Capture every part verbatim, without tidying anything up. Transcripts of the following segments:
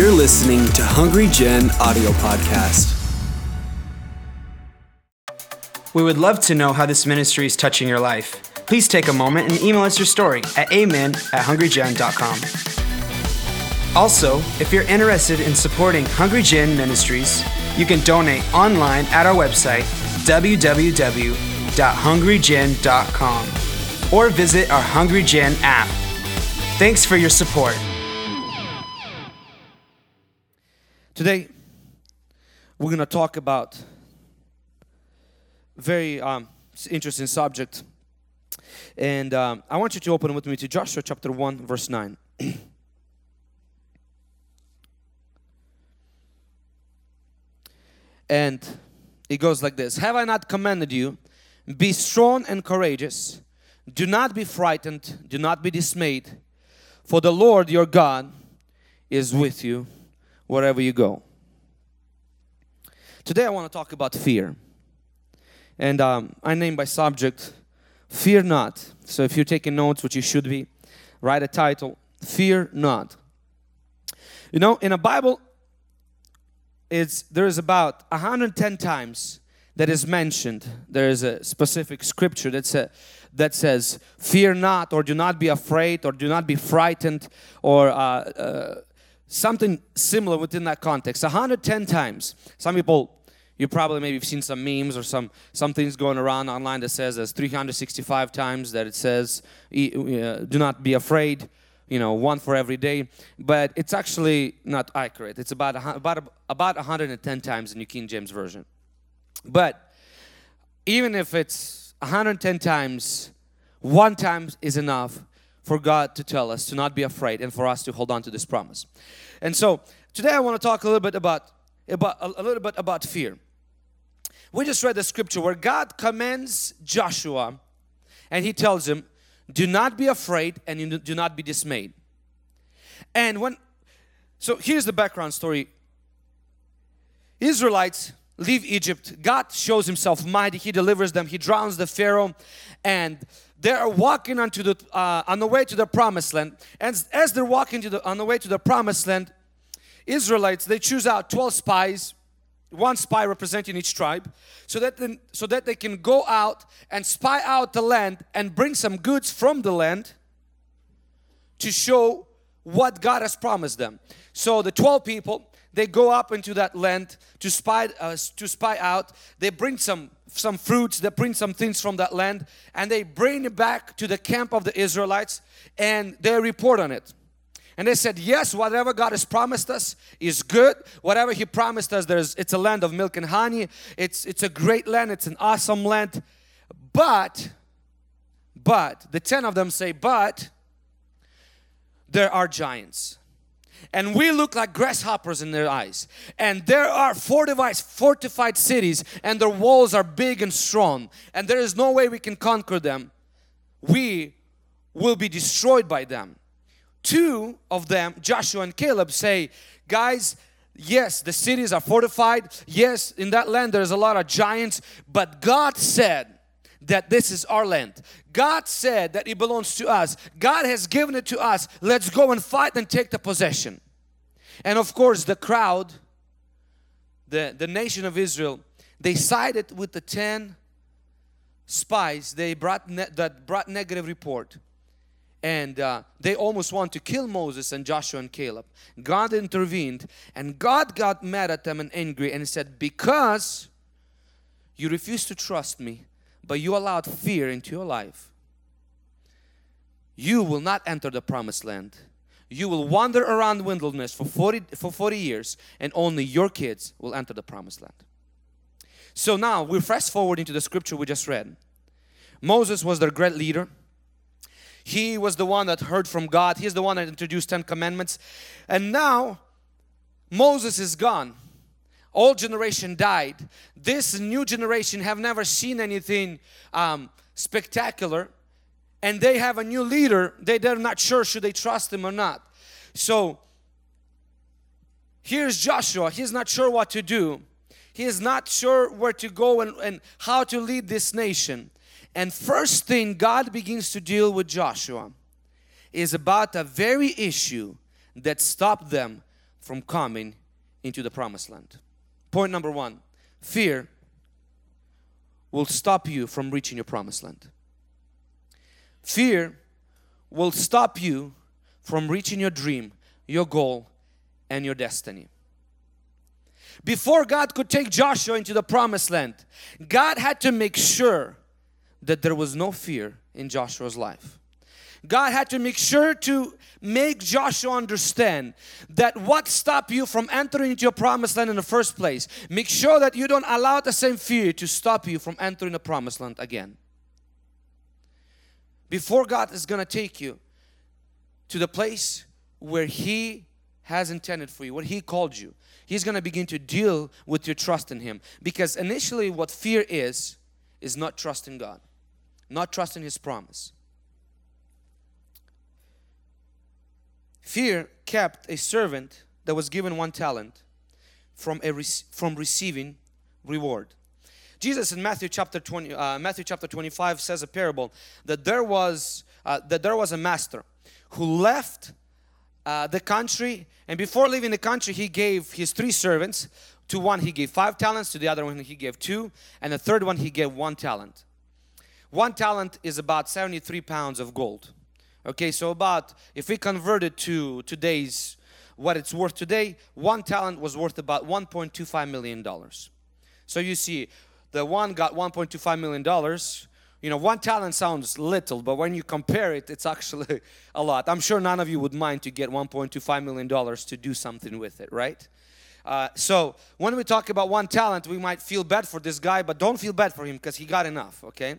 You're listening to Hungry Gen Audio Podcast. We would love to know how this ministry is touching your life. Please take a moment and email us your story at amen at hungry gen dot com. Also, if you're interested in supporting Hungry Gen Ministries, you can donate online at our website, w w w dot hungry gen dot com, or visit our Hungry Gen app. Thanks for your support. Today, we're going to talk about a very um, interesting subject. And um, I want you to open with me to Joshua chapter one, verse nine. And it goes like this. Have I not commanded you, be strong and courageous. Do not be frightened, do not be dismayed. For the Lord your God is with you wherever you go. Today I want to talk about fear. And um, I named my subject, Fear Not. So if you're taking notes, which you should be, write a title, Fear Not. You know, in the Bible, it's, there is about one hundred ten times that is mentioned. There is a specific scripture that's a, that says, fear not, or do not be afraid, or do not be frightened, or uh, uh, something similar within that context. one hundred ten times. Some people, you probably maybe have seen some memes or some, some things going around online that says there's three hundred sixty-five times that it says, do not be afraid. You know, one for every day, but it's actually not accurate. It's about about about one hundred ten times in the King James Version. But even if it's one hundred ten times, one time is enough for God to tell us to not be afraid and for us to hold on to this promise. And so today I want to talk a little bit about about a little bit about fear. We just read the scripture where God commands Joshua, and He tells him, do not be afraid and do not be dismayed. And when, so here's the background story. Israelites leave Egypt. God shows Himself mighty. He delivers them. He drowns the Pharaoh, and they are walking onto the uh, on the way to the promised land. And as they're walking to the, on the way to the promised land, Israelites, they choose out twelve spies. One spy representing each tribe, so that then, so that they can go out and spy out the land and bring some goods from the land to show what God has promised them. So the twelve people, they go up into that land to spy uh, to spy out. They bring some some fruits. They bring some things from that land, and they bring it back to the camp of the Israelites, and they report on it. And they said, yes, whatever God has promised us is good. Whatever He promised us, there's it's a land of milk and honey. It's it's a great land. It's an awesome land. But, but, the ten of them say, but, there are giants. And we look like grasshoppers in their eyes. And there are fortified, fortified cities, and their walls are big and strong. And there is no way we can conquer them. We will be destroyed by them. Two of them, Joshua and Caleb, say, guys, yes, the cities are fortified. Yes, in that land there's a lot of giants, but God said that this is our land. God said that it belongs to us. God has given it to us. Let's go and fight and take the possession. And of course, the crowd, the, the nation of Israel, they sided with the ten spies they brought ne- that brought negative report. And uh, they almost want to kill Moses and Joshua and Caleb. God intervened, and God got mad at them and angry, and He said, because you refuse to trust me, but you allowed fear into your life, you will not enter the promised land. You will wander around wilderness for forty, for forty years, and only your kids will enter the promised land. So now we fast forward into the scripture we just read. Moses was their great leader. He was the one that heard from God. He's the one that introduced Ten Commandments. And now Moses is gone. Old generation died. This new generation have never seen anything um, spectacular. And they have a new leader. They, they're not sure should they trust him or not. So here's Joshua. He's not sure what to do. He is not sure where to go and, and how to lead this nation. And first thing God begins to deal with Joshua is about a very issue that stopped them from coming into the promised land. Point number one, fear will stop you from reaching your promised land. Fear will stop you from reaching your dream, your goal, and your destiny. Before God could take Joshua into the promised land, God had to make sure that there was no fear in Joshua's life. God had to make sure to make Joshua understand that what stopped you from entering into your promised land in the first place, make sure that you don't allow the same fear to stop you from entering the promised land again. Before God is going to take you to the place where He has intended for you, what He called you, He's going to begin to deal with your trust in Him. Because initially what fear is, is not trusting God, not trusting His promise. Fear kept a servant that was given one talent from a from receiving reward. Jesus in Matthew chapter twenty, uh, Matthew chapter twenty-five says a parable that there was uh, that there was a master who left uh, the country, and before leaving the country, he gave his three servants. To one he gave five talents, to the other one he gave two, and the third one he gave one talent. One talent is about seventy-three pounds of gold. Okay, so about, if we convert it to today's, what it's worth today, one talent was worth about one point two five million dollars. So you see, the one got one point two five million dollars. You know, one talent sounds little, but when you compare it, it's actually a lot. I'm sure none of you would mind to get one point two five million dollars to do something with it, right? Uh, so when we talk about one talent, we might feel bad for this guy, but don't feel bad for him because he got enough, okay?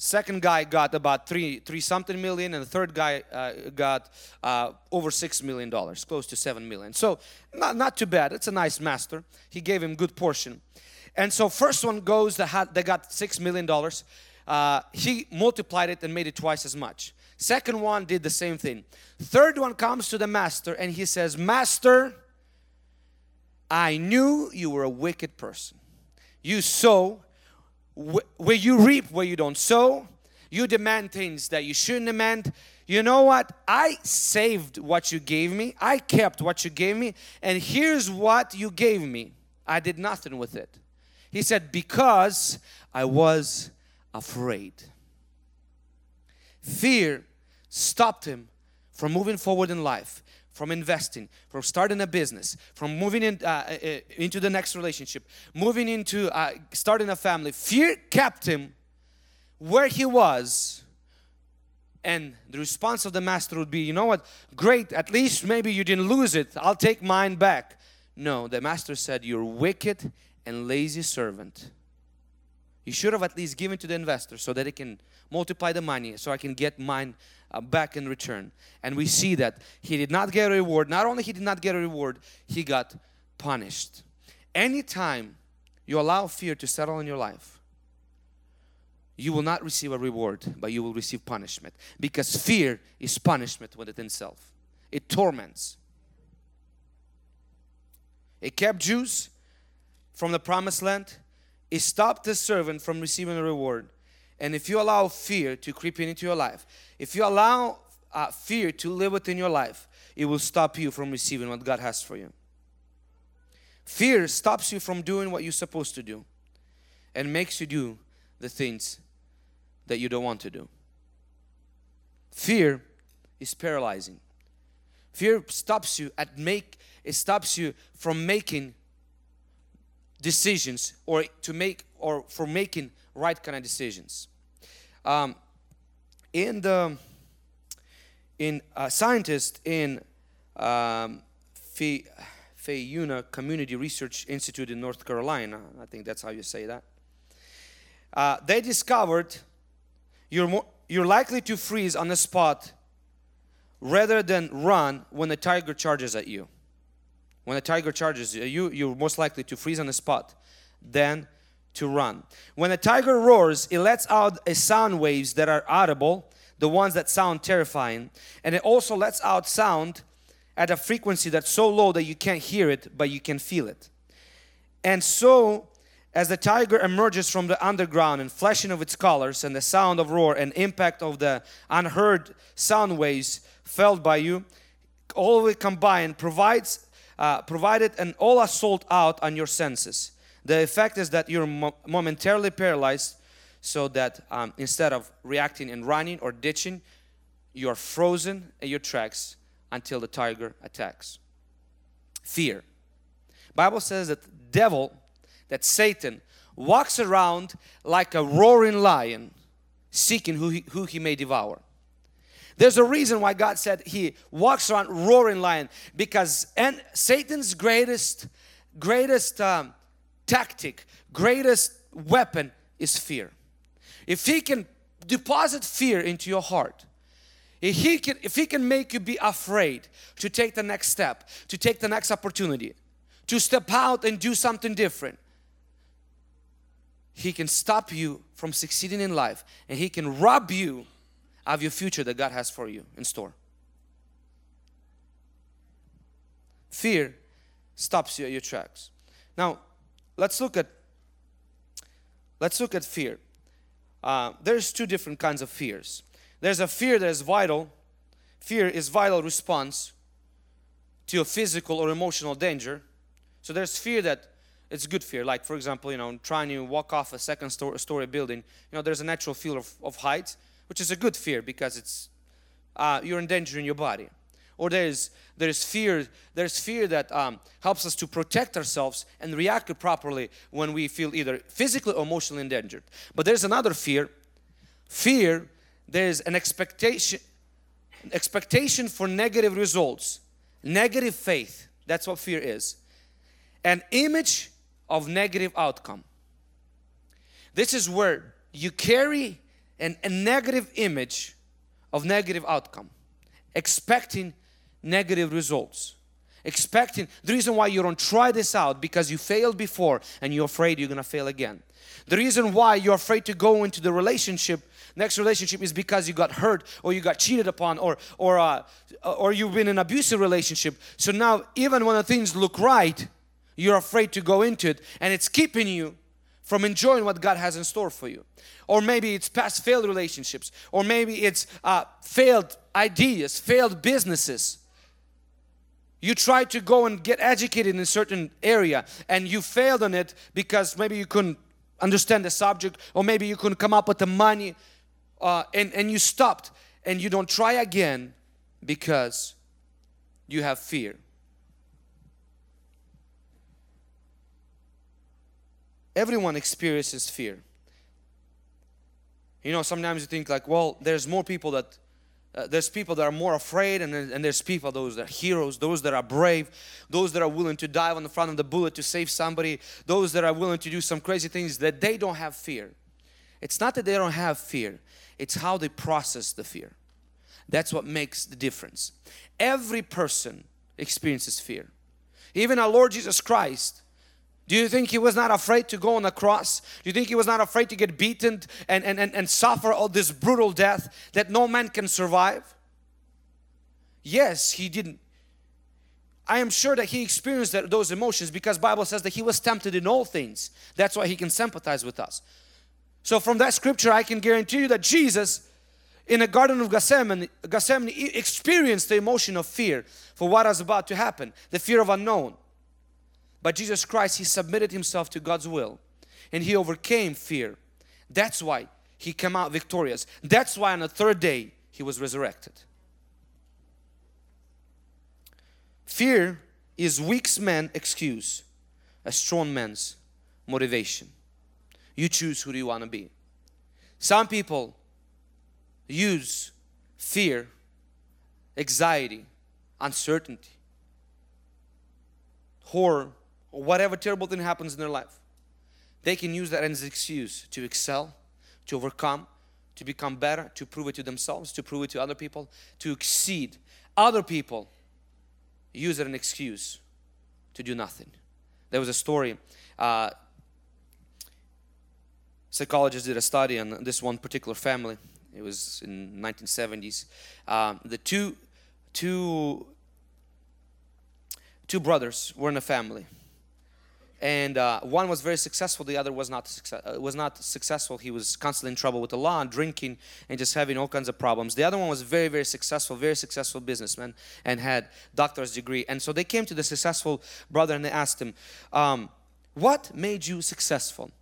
Second guy got about three three something million, and the third guy uh, got uh, over six million dollars, close to seven million. So not not too bad. It's a nice master. He gave him good portion. And so first one goes that had they got six million dollars. Uh, he multiplied it and made it twice as much. Second one did the same thing. Third one comes to the master and he says, "Master, I knew you were a wicked person. You sow where you reap where you don't sow. You demand things that you shouldn't demand. You know what? I saved what you gave me. I kept what you gave me. And here's what you gave me. I did nothing with it." He said, "Because I was afraid." Fear stopped him from moving forward in life, from investing, from starting a business, from moving in, uh, into the next relationship, moving into uh, starting a family. Fear kept him where he was, and the response of the master would be, "You know what? Great, at least maybe you didn't lose it. I'll take mine back." No, the master said, "You're wicked and lazy servant. You should have at least given to the investor so that it can multiply the money, so I can get mine Uh, back in return." And we see that he did not get a reward. Not only he did not get a reward, he got punished. Anytime you allow fear to settle in your life, you will not receive a reward, but you will receive punishment, because fear is punishment within itself. It torments. It kept Jews from the promised land. It stopped the servant from receiving a reward. And if you allow fear to creep into your life, if you allow uh, fear to live within your life, it will stop you from receiving what God has for you. Fear stops you from doing what you're supposed to do and makes you do the things that you don't want to do. Fear is paralyzing. Fear stops you at make it stops you from making decisions or to make or for making right kind of decisions. Um, in the in uh, scientists in um, Fayuna Community Research Institute in North Carolina, I think that's how you say that. Uh, they discovered you're more, you're likely to freeze on the spot rather than run when a tiger charges at you. When a tiger charges at you, you're most likely to freeze on the spot than to run. When a tiger roars, it lets out a sound waves that are audible, the ones that sound terrifying, and it also lets out sound at a frequency that's so low that you can't hear it, but you can feel it. And so, as the tiger emerges from the underground and flashing of its colors and the sound of roar and impact of the unheard sound waves felt by you, all of it combined provides uh, provided and all are sold out on your senses. The effect is that you're mo- momentarily paralyzed, so that um, instead of reacting and running or ditching, you're frozen in your tracks until the tiger attacks. Fear. Bible says that the devil, that Satan, walks around like a roaring lion, seeking who he, who he may devour. There's a reason why God said he walks around roaring lion, because and Satan's greatest, greatest um, tactic, greatest weapon is fear. If he can deposit fear into your heart, if he can, if he can make you be afraid to take the next step, to take the next opportunity, to step out and do something different, he can stop you from succeeding in life, and he can rob you of your future that God has for you in store. Fear stops you at your tracks. Now, let's look at let's look at fear. Uh, there's two different kinds of fears. There's a fear that is vital. Fear is vital response to a physical or emotional danger. So there's fear that it's good fear, like for example, you know, trying to walk off a second story, story building. You know, there's a natural fear of, of heights, which is a good fear because it's uh, you're endangering your body. Or there's there's fear there's fear that um, helps us to protect ourselves and react properly when we feel either physically or emotionally endangered. But there's another fear. Fear there's an expectation expectation for negative results, negative faith. That's what fear is. An image of negative outcome. This is where you carry an, a negative image of negative outcome, expecting negative results, expecting the reason why you don't try this out because you failed before and you're afraid you're gonna fail again. The reason why you're afraid to go into the relationship, next relationship, is because you got hurt or you got cheated upon or or uh, or you've been in an abusive relationship. So now even when the things look right, you're afraid to go into it, and it's keeping you from enjoying what God has in store for you. Or maybe it's past failed relationships, or maybe it's uh, failed ideas, failed businesses. You try to go and get educated in a certain area and you failed on it because maybe you couldn't understand the subject, or maybe you couldn't come up with the money, uh, and, and you stopped and you don't try again because you have fear. Everyone experiences fear. You know, sometimes you think like, well, there's more people that, uh, there's people that are more afraid, and, and there's people, those that are heroes, those that are brave, those that are willing to dive on the front of the bullet to save somebody, those that are willing to do some crazy things, that they don't have fear. It's not that they don't have fear, it's how they process the fear. That's what makes the difference. Every person experiences fear. Even our Lord Jesus Christ, do you think he was not afraid to go on the cross? Do you think he was not afraid to get beaten and, and, and, and suffer all this brutal death that no man can survive? Yes, he didn't. I am sure that he experienced that, those emotions, because the Bible says that he was tempted in all things. That's why he can sympathize with us. So from that scripture, I can guarantee you that Jesus in the Garden of Gethsemane, Gethsemane experienced the emotion of fear for what was about to happen, the fear of unknown. But Jesus Christ, He submitted Himself to God's will and He overcame fear. That's why He came out victorious. That's why on the third day He was resurrected. Fear is weak man's excuse, a strong man's motivation. You choose who do you want to be. Some people use fear, anxiety, uncertainty, horror, or whatever terrible thing happens in their life. They can use that as an excuse to excel, to overcome, to become better, to prove it to themselves, to prove it to other people, to exceed. Other people use it as an excuse to do nothing. There was a story, uh, psychologists did a study on this one particular family. It was in nineteen seventies. Um, the two, two Two brothers were in a family. And uh, one was very successful, the other was not success- was not successful. He was constantly in trouble with the law and drinking and just having all kinds of problems. The other one was very, very successful, very successful businessman and had doctor's degree. And so they came to the successful brother and they asked him, um, what made you successful?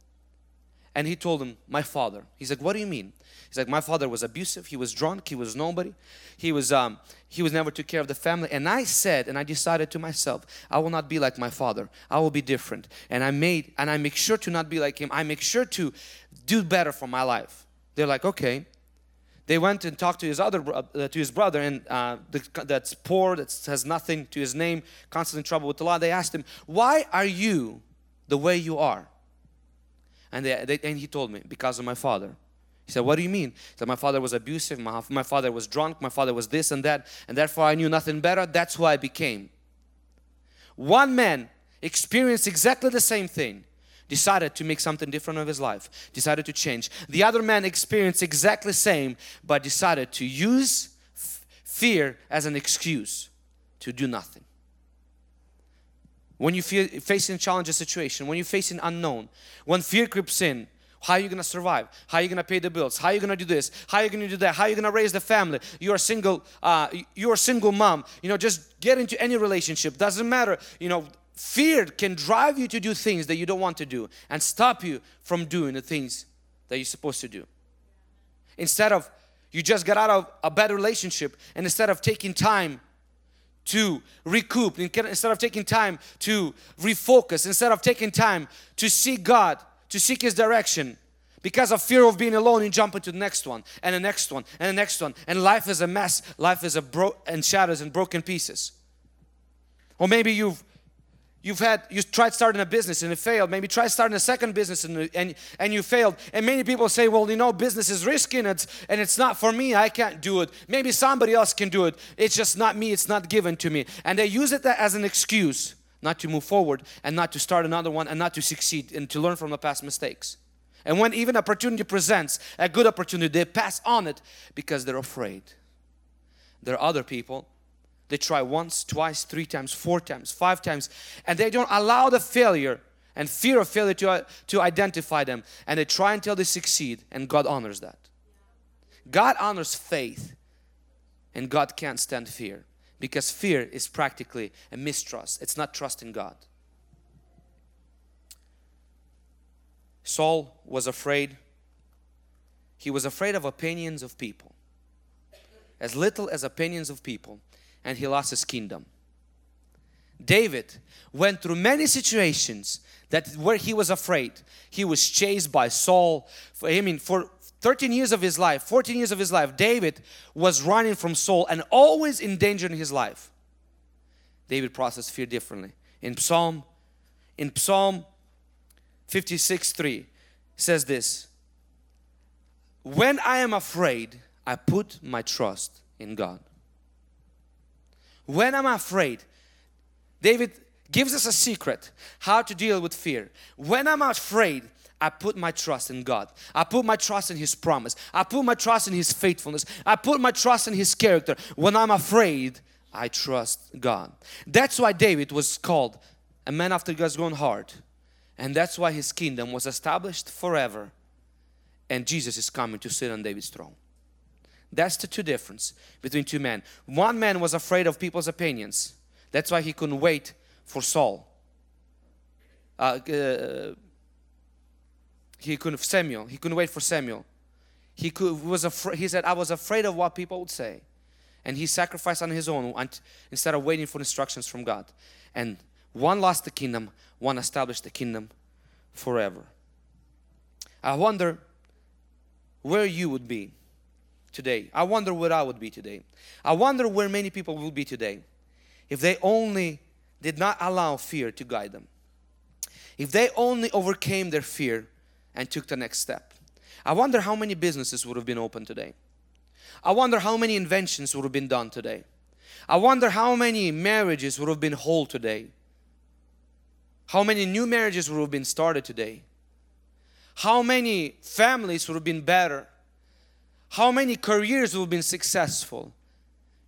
And he told him, my father. He's like, what do you mean? He's like, my father was abusive. He was drunk. He was nobody. He was um, he was never took care of the family. And I said, and I decided to myself, I will not be like my father. I will be different. And I made, and I make sure to not be like him. I make sure to do better for my life. They're like, okay. They went and talked to his other uh, to his brother, and uh, that's poor, that has nothing to his name, constantly in trouble with the law. They asked him, why are you the way you are? And, they, they, and he told me, because of my father. He said, what do you mean? He said, my father was abusive, my, my father was drunk, my father was this and that, and therefore I knew nothing better. That's who I became. One man experienced exactly the same thing, decided to make something different of his life, decided to change. The other man experienced exactly the same, but decided to use f- fear as an excuse to do nothing. When you feel facing challenging situation, when you're facing unknown, when fear creeps in, how are you going to survive? How are you going to pay the bills? How are you going to do this? How are you going to do that? How are you going to raise the family? You're a single, uh, you're a single mom. You know, just get into any relationship. Doesn't matter. You know, fear can drive you to do things that you don't want to do and stop you from doing the things that you're supposed to do. Instead of, you just got out of a bad relationship, and instead of taking time to recoup, instead of taking time to refocus, instead of taking time to seek God, to seek His direction, because of fear of being alone, you jump into the next one and the next one and the next one, and life is a mess. Life is a bro and shatters and broken pieces. Or maybe you've you've had you tried starting a business and it failed. Maybe try starting a second business and and and you failed. And many people say, well, you know, business is risky and it's and it's not for me. I can't do it. Maybe somebody else can do it. It's just not me. It's not given to me. And they use it as an excuse not to move forward and not to start another one and not to succeed and to learn from the past mistakes. And when even opportunity presents, a good opportunity, they pass on it because they're afraid. There are other people. They try once, twice, three times, four times, five times, and they don't allow the failure and fear of failure to, uh, to identify them. And they try until they succeed, and God honors that. God honors faith, and God can't stand fear, because fear is practically a mistrust. It's not trust in God. Saul was afraid. He was afraid of opinions of people. As little as opinions of people. And he lost his kingdom. David went through many situations that where he was afraid. He was chased by Saul. For, I mean, for thirteen years of his life, fourteen years of his life, David was running from Saul and always endangering his life. David processed fear differently. In Psalm, in Psalm fifty-six three, it says this: when I am afraid, I put my trust in God. When I'm afraid, David gives us a secret how to deal with fear. When I'm afraid, I put my trust in God. I put my trust in His promise. I put my trust in His faithfulness. I put my trust in His character. When I'm afraid, I trust God. That's why David was called a man after God's own heart. And that's why his kingdom was established forever. And Jesus is coming to sit on David's throne. That's the two difference between two men. One man was afraid of people's opinions. That's why he couldn't wait for Saul. Uh, uh, he couldn't Samuel. He couldn't wait for Samuel. He could, was afraid. He said, "I was afraid of what people would say," and he sacrificed on his own instead of waiting for instructions from God. And one lost the kingdom. One established the kingdom forever. I wonder where you would be today. I wonder where I would be today. I wonder where many people will be today if they only did not allow fear to guide them. If they only overcame their fear and took the next step. I wonder how many businesses would have been open today. I wonder how many inventions would have been done today. I wonder how many marriages would have been whole today. How many new marriages would have been started today. How many families would have been better. How many careers would have been successful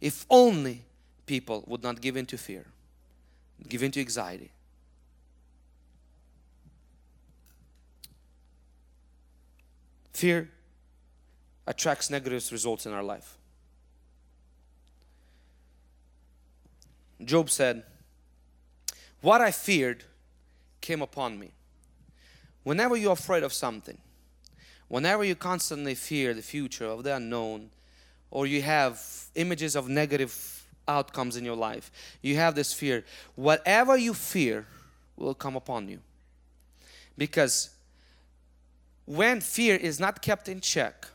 if only people would not give in to fear, give in to anxiety. Fear attracts negative results in our life. Job said, "What I feared came upon me." Whenever you're afraid of something, whenever you constantly fear the future of the unknown, or you have images of negative outcomes in your life, you have this fear, whatever you fear will come upon you. Because when fear is not kept in check,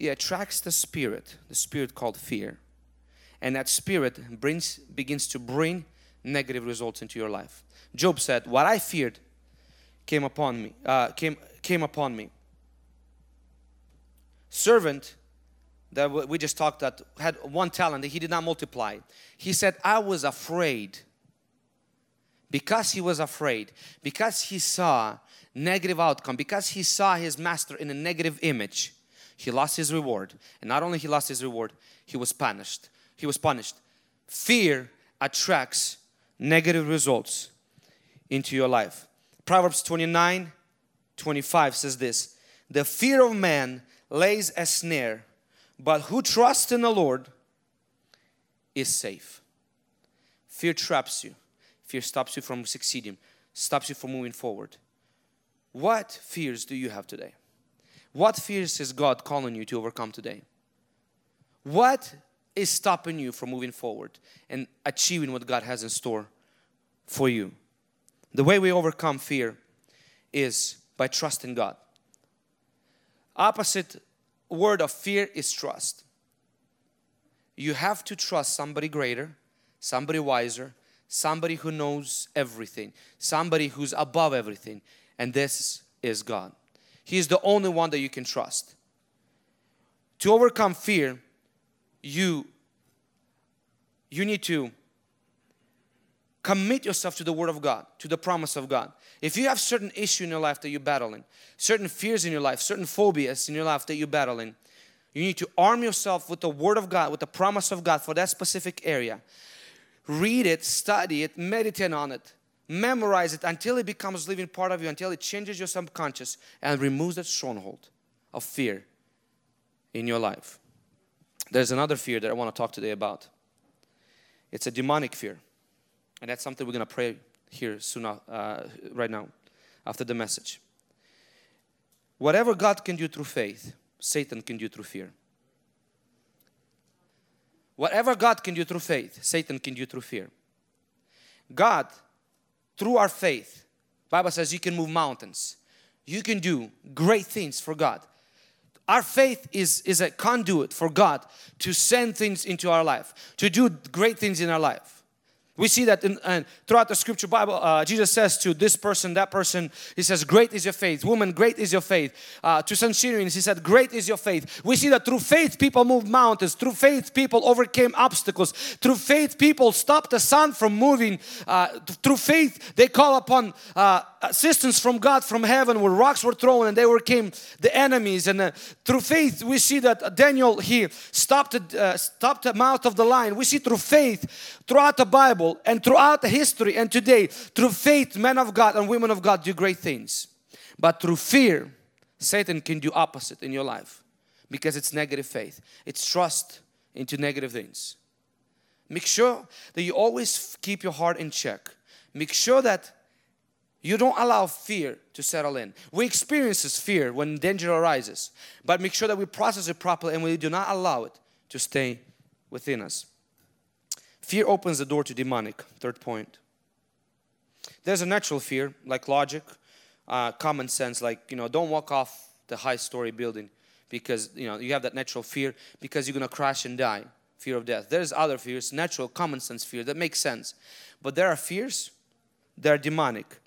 it attracts the spirit, the spirit called fear. And that spirit brings, begins to bring negative results into your life. Job said, "What I feared came upon me, uh, came came upon me." Servant that we just talked that had one talent that he did not multiply. He said, "I was afraid." Because he was afraid, because he saw negative outcome, because he saw his master in a negative image, he lost his reward. And not only he lost his reward, he was punished. He was punished. Fear attracts negative results into your life. Proverbs twenty-nine twenty-five says this, "The fear of man lays a snare, but who trusts in the Lord is safe." Fear traps you. Fear stops you from succeeding, stops you from moving forward. What fears do you have today? What fears is God calling you to overcome today? What is stopping you from moving forward and achieving what God has in store for you? The way we overcome fear is by trusting God. Opposite word of fear is trust. You have to trust somebody greater, somebody wiser, somebody who knows everything, somebody who's above everything, and this is God. He is the only one that you can trust. To overcome fear, you, you need to commit yourself to the Word of God, to the promise of God. If you have certain issue in your life that you're battling, certain fears in your life, certain phobias in your life that you're battling, you need to arm yourself with the Word of God, with the promise of God for that specific area. Read it, study it, meditate on it, memorize it until it becomes a living part of you, until it changes your subconscious and removes that stronghold of fear in your life. There's another fear that I want to talk today about. It's a demonic fear. And that's something we're going to pray here soon, uh, right now, after the message. Whatever God can do through faith, Satan can do through fear. Whatever God can do through faith, Satan can do through fear. God, through our faith, Bible says you can move mountains. You can do great things for God. Our faith is, is a conduit for God to send things into our life, to do great things in our life. We see that in, and throughout the scripture Bible, uh, Jesus says to this person, that person, He says, "Great is your faith." Woman, "Great is your faith." Uh, to centurions, He said, "Great is your faith." We see that through faith, people moved mountains. Through faith, people overcame obstacles. Through faith, people stopped the sun from moving. Uh, through faith, they call upon uh, assistance from God, from heaven, where rocks were thrown and they overcame the enemies. And uh, through faith, we see that Daniel, he stopped, uh, stopped the mouth of the lion. We see through faith, throughout the Bible, and throughout history and today, through faith, men of God and women of God do great things. But through fear, Satan can do opposite in your life because it's negative faith. It's trust into negative things. Make sure that you always keep your heart in check. Make sure that you don't allow fear to settle in. We experience fear when danger arises, but make sure that we process it properly and we do not allow it to stay within us. Fear opens the door to demonic. Third point. There's a natural fear, like logic, uh, common sense, like, you know, don't walk off the high-story building because, you know, you have that natural fear because you're going to crash and die, fear of death. There's other fears, natural, common sense fear that makes sense. But there are fears that are demonic,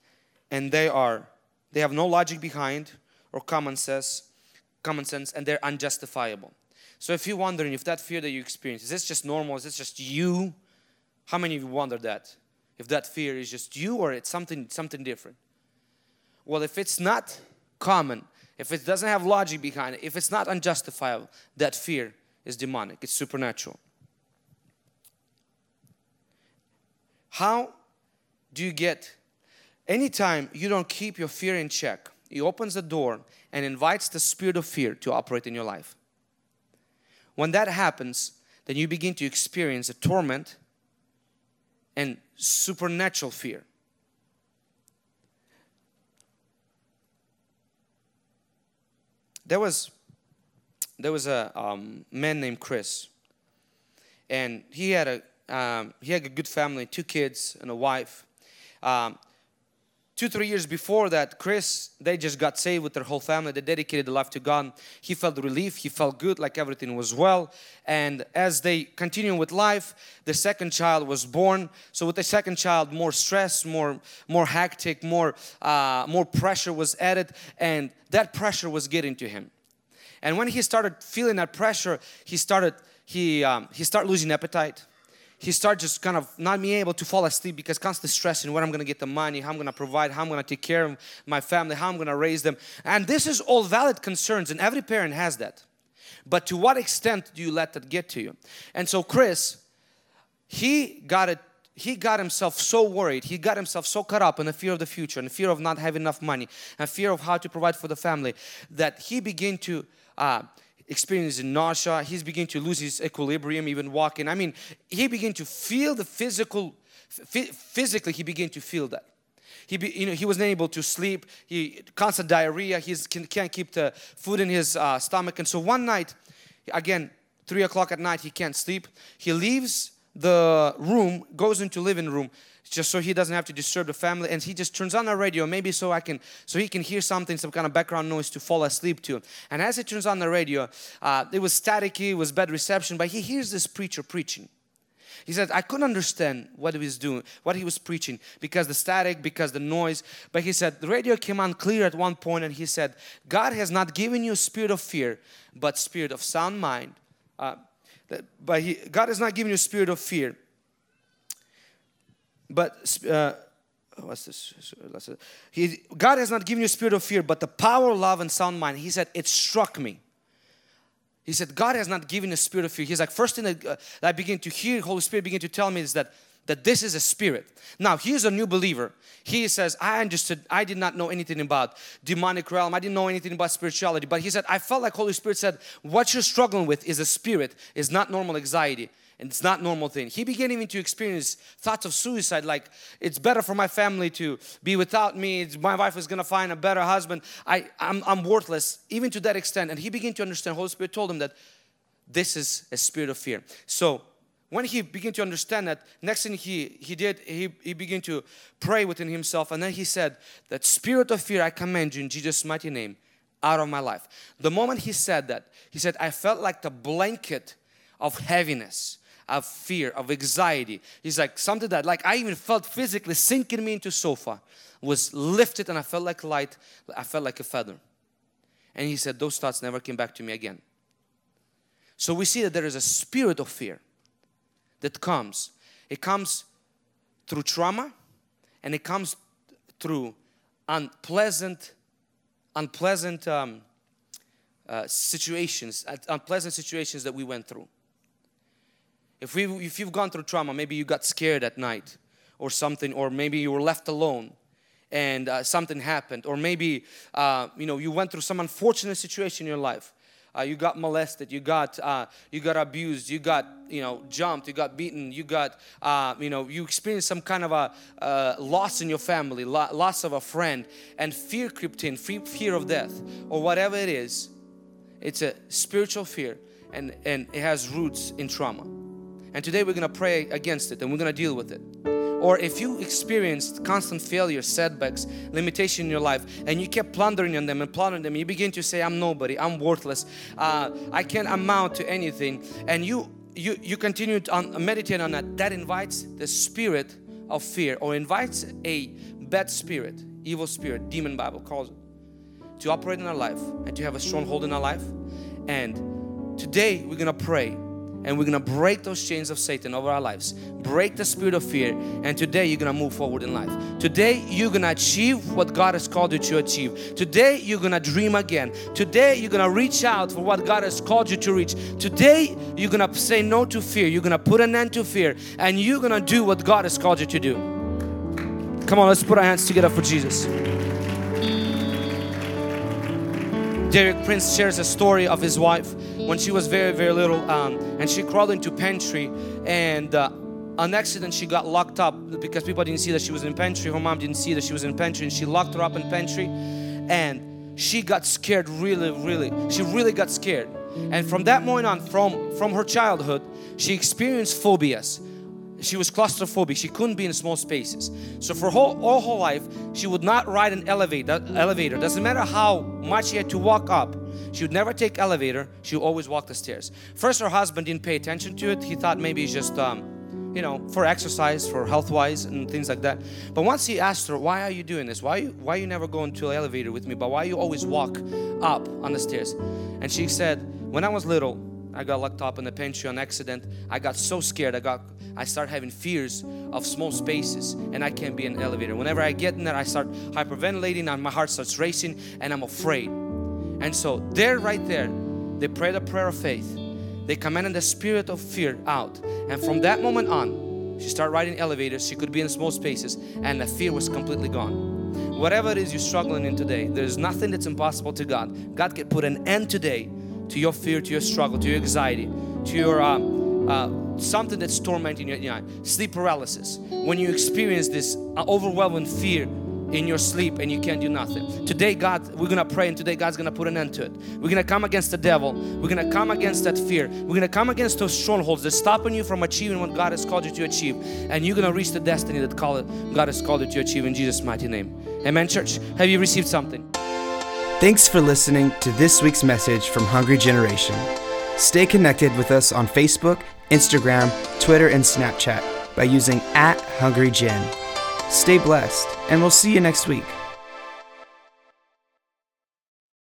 and they are, they have no logic behind or common sense, common sense, and they're unjustifiable. So if you're wondering if that fear that you experience, is this just normal, is this just you? How many of you wonder that? If that fear is just you or it's something something different? Well, if it's not common, if it doesn't have logic behind it, if it's not unjustifiable, that fear is demonic. It's supernatural. How do you get... Anytime you don't keep your fear in check, He opens the door and invites the spirit of fear to operate in your life. When that happens, then you begin to experience a torment and supernatural fear. There was there was a um, man named Chris, and he had a um, he had a good family, two kids and a wife. Um, two, three years before that, Chris, they just got saved with their whole family. They dedicated their life to God. He felt relief. He felt good, like everything was well. And as they continued with life, the second child was born. So with the second child, more stress, more more hectic, more, uh, more pressure was added. And that pressure was getting to him. And when he started feeling that pressure, he started, he, um, he started losing appetite. He started just kind of not being able to fall asleep because constantly stressing where I'm going to get the money, how I'm going to provide, how I'm going to take care of my family, how I'm going to raise them. And this is all valid concerns, and every parent has that. But to what extent do you let that get to you? And so Chris, he got it. He got himself so worried. He got himself so caught up in the fear of the future, and fear of not having enough money, and fear of how to provide for the family, that he began to Uh, experiencing nausea. He's beginning to lose his equilibrium, even walking. I mean, he began to feel the physical, f- physically he began to feel that. He be, you know, he wasn't able to sleep. He constant diarrhea. He can, can't keep the food in his uh, stomach. And so one night, again, three o'clock at night, he can't sleep. He leaves the room, goes into living room, just so he doesn't have to disturb the family, and he just turns on the radio, maybe so I can, so he can hear something, some kind of background noise to fall asleep to. And as he turns on the radio, uh, it was staticky, it was bad reception, but he hears this preacher preaching. He said, I couldn't understand what he was doing, what he was preaching, because the static, because the noise. But he said, the radio came on clear at one point, and he said, God has not given you a spirit of fear, but spirit of sound mind. Uh, but he, God has not given you a spirit of fear, But uh, what's this? He, God has not given you a spirit of fear, but the power, love, and sound mind. He said, it struck me. He said, God has not given a spirit of fear. He's like, first thing that, uh, that I begin to hear, Holy Spirit begin to tell me is that that this is a spirit. Now, he's a new believer. He says, I understood, I did not know anything about demonic realm. I didn't know anything about spirituality. But he said, I felt like Holy Spirit said, what you're struggling with is a spirit. It's not normal anxiety. And it's not normal thing. He began even to experience thoughts of suicide, like it's better for my family to be without me. It's, my wife is going to find a better husband. I, I'm, I'm worthless, even to that extent. And he began to understand. Holy Spirit told him that this is a spirit of fear. So when he began to understand that, next thing he, he did, he, he began to pray within himself. And then he said, that spirit of fear, I command you in Jesus' mighty name, out of my life. The moment he said that, he said, I felt like the blanket of heaviness, of fear, of anxiety. He's like, something that, like, I even felt physically sinking me into sofa was lifted, and I felt like light. I felt like a feather. And he said, those thoughts never came back to me again. So we see that there is a spirit of fear that comes. It comes through trauma, and it comes through unpleasant, unpleasant um, uh, situations, unpleasant situations that we went through. If, we, if you've gone through trauma, maybe you got scared at night or something, or maybe you were left alone and uh, something happened, or maybe uh, you know, you went through some unfortunate situation in your life. Uh, you got molested, you got uh, you got abused, you got you know jumped, you got beaten, you got uh, you know you experienced some kind of a uh, loss in your family, lo- loss of a friend, and fear crept in, fear of death or whatever it is. It's a spiritual fear, and and it has roots in trauma. And today we're going to pray against it, and we're going to deal with it. Or if you experienced constant failure, setbacks, limitation in your life, and you kept plundering on them and plundering them, you begin to say, I'm nobody, I'm worthless, uh, I can't amount to anything. And you you you continue to on, meditate on that. That invites the spirit of fear, or invites a bad spirit, evil spirit, demon Bible calls it, to operate in our life and to have a stronghold in our life. And today we're going to pray. And we're going to break those chains of Satan over our lives. Break the spirit of fear. And today you're going to move forward in life. Today you're going to achieve what God has called you to achieve. Today you're going to dream again. Today you're going to reach out for what God has called you to reach. Today you're going to say no to fear. You're going to put an end to fear. And you're going to do what God has called you to do. Come on, let's put our hands together for Jesus. Derek Prince shares a story of his wife when she was very, very little, um, and she crawled into pantry, and uh, on accident she got locked up because people didn't see that she was in pantry. Her mom didn't see that she was in pantry, and she locked her up in pantry, and she got scared really, really. She really got scared. And from that moment on, from, from her childhood, she experienced phobias. She was claustrophobic. She couldn't be in small spaces. So for whole, all her life, she would not ride an elevator. Elevator. Doesn't matter how much she had to walk up. She would never take elevator. She would always walk the stairs. First, her husband didn't pay attention to it. He thought maybe it's just, um, you know, for exercise, for health-wise and things like that. But once he asked her, why are you doing this? Why, why you never go into an elevator with me? But why you always walk up on the stairs? And she said, when I was little, I got locked up in the pantry on accident. I got so scared. I got, I started having fears of small spaces, and I can't be in an elevator. Whenever I get in there, I start hyperventilating, and my heart starts racing, and I'm afraid. And so there, right there, they prayed a prayer of faith. They commanded the spirit of fear out. And from that moment on, she started riding elevators. She could be in small spaces, and the fear was completely gone. Whatever it is you're struggling in today, there's nothing that's impossible to God. God can put an end today to your fear, to your struggle, to your anxiety, to your uh, uh, something that's tormenting you at night. Sleep paralysis. When you experience this overwhelming fear in your sleep and you can't do nothing. Today, God, we're going to pray, and today God's going to put an end to it. We're going to come against the devil. We're going to come against that fear. We're going to come against those strongholds that's stopping you from achieving what God has called you to achieve. And you're going to reach the destiny that God has called you to achieve in Jesus' mighty name. Amen, church. Have you received something? Thanks for listening to this week's message from Hungry Generation. Stay connected with us on Facebook, Instagram, Twitter, and Snapchat by using at Hungry Gen. Stay blessed, and we'll see you next week.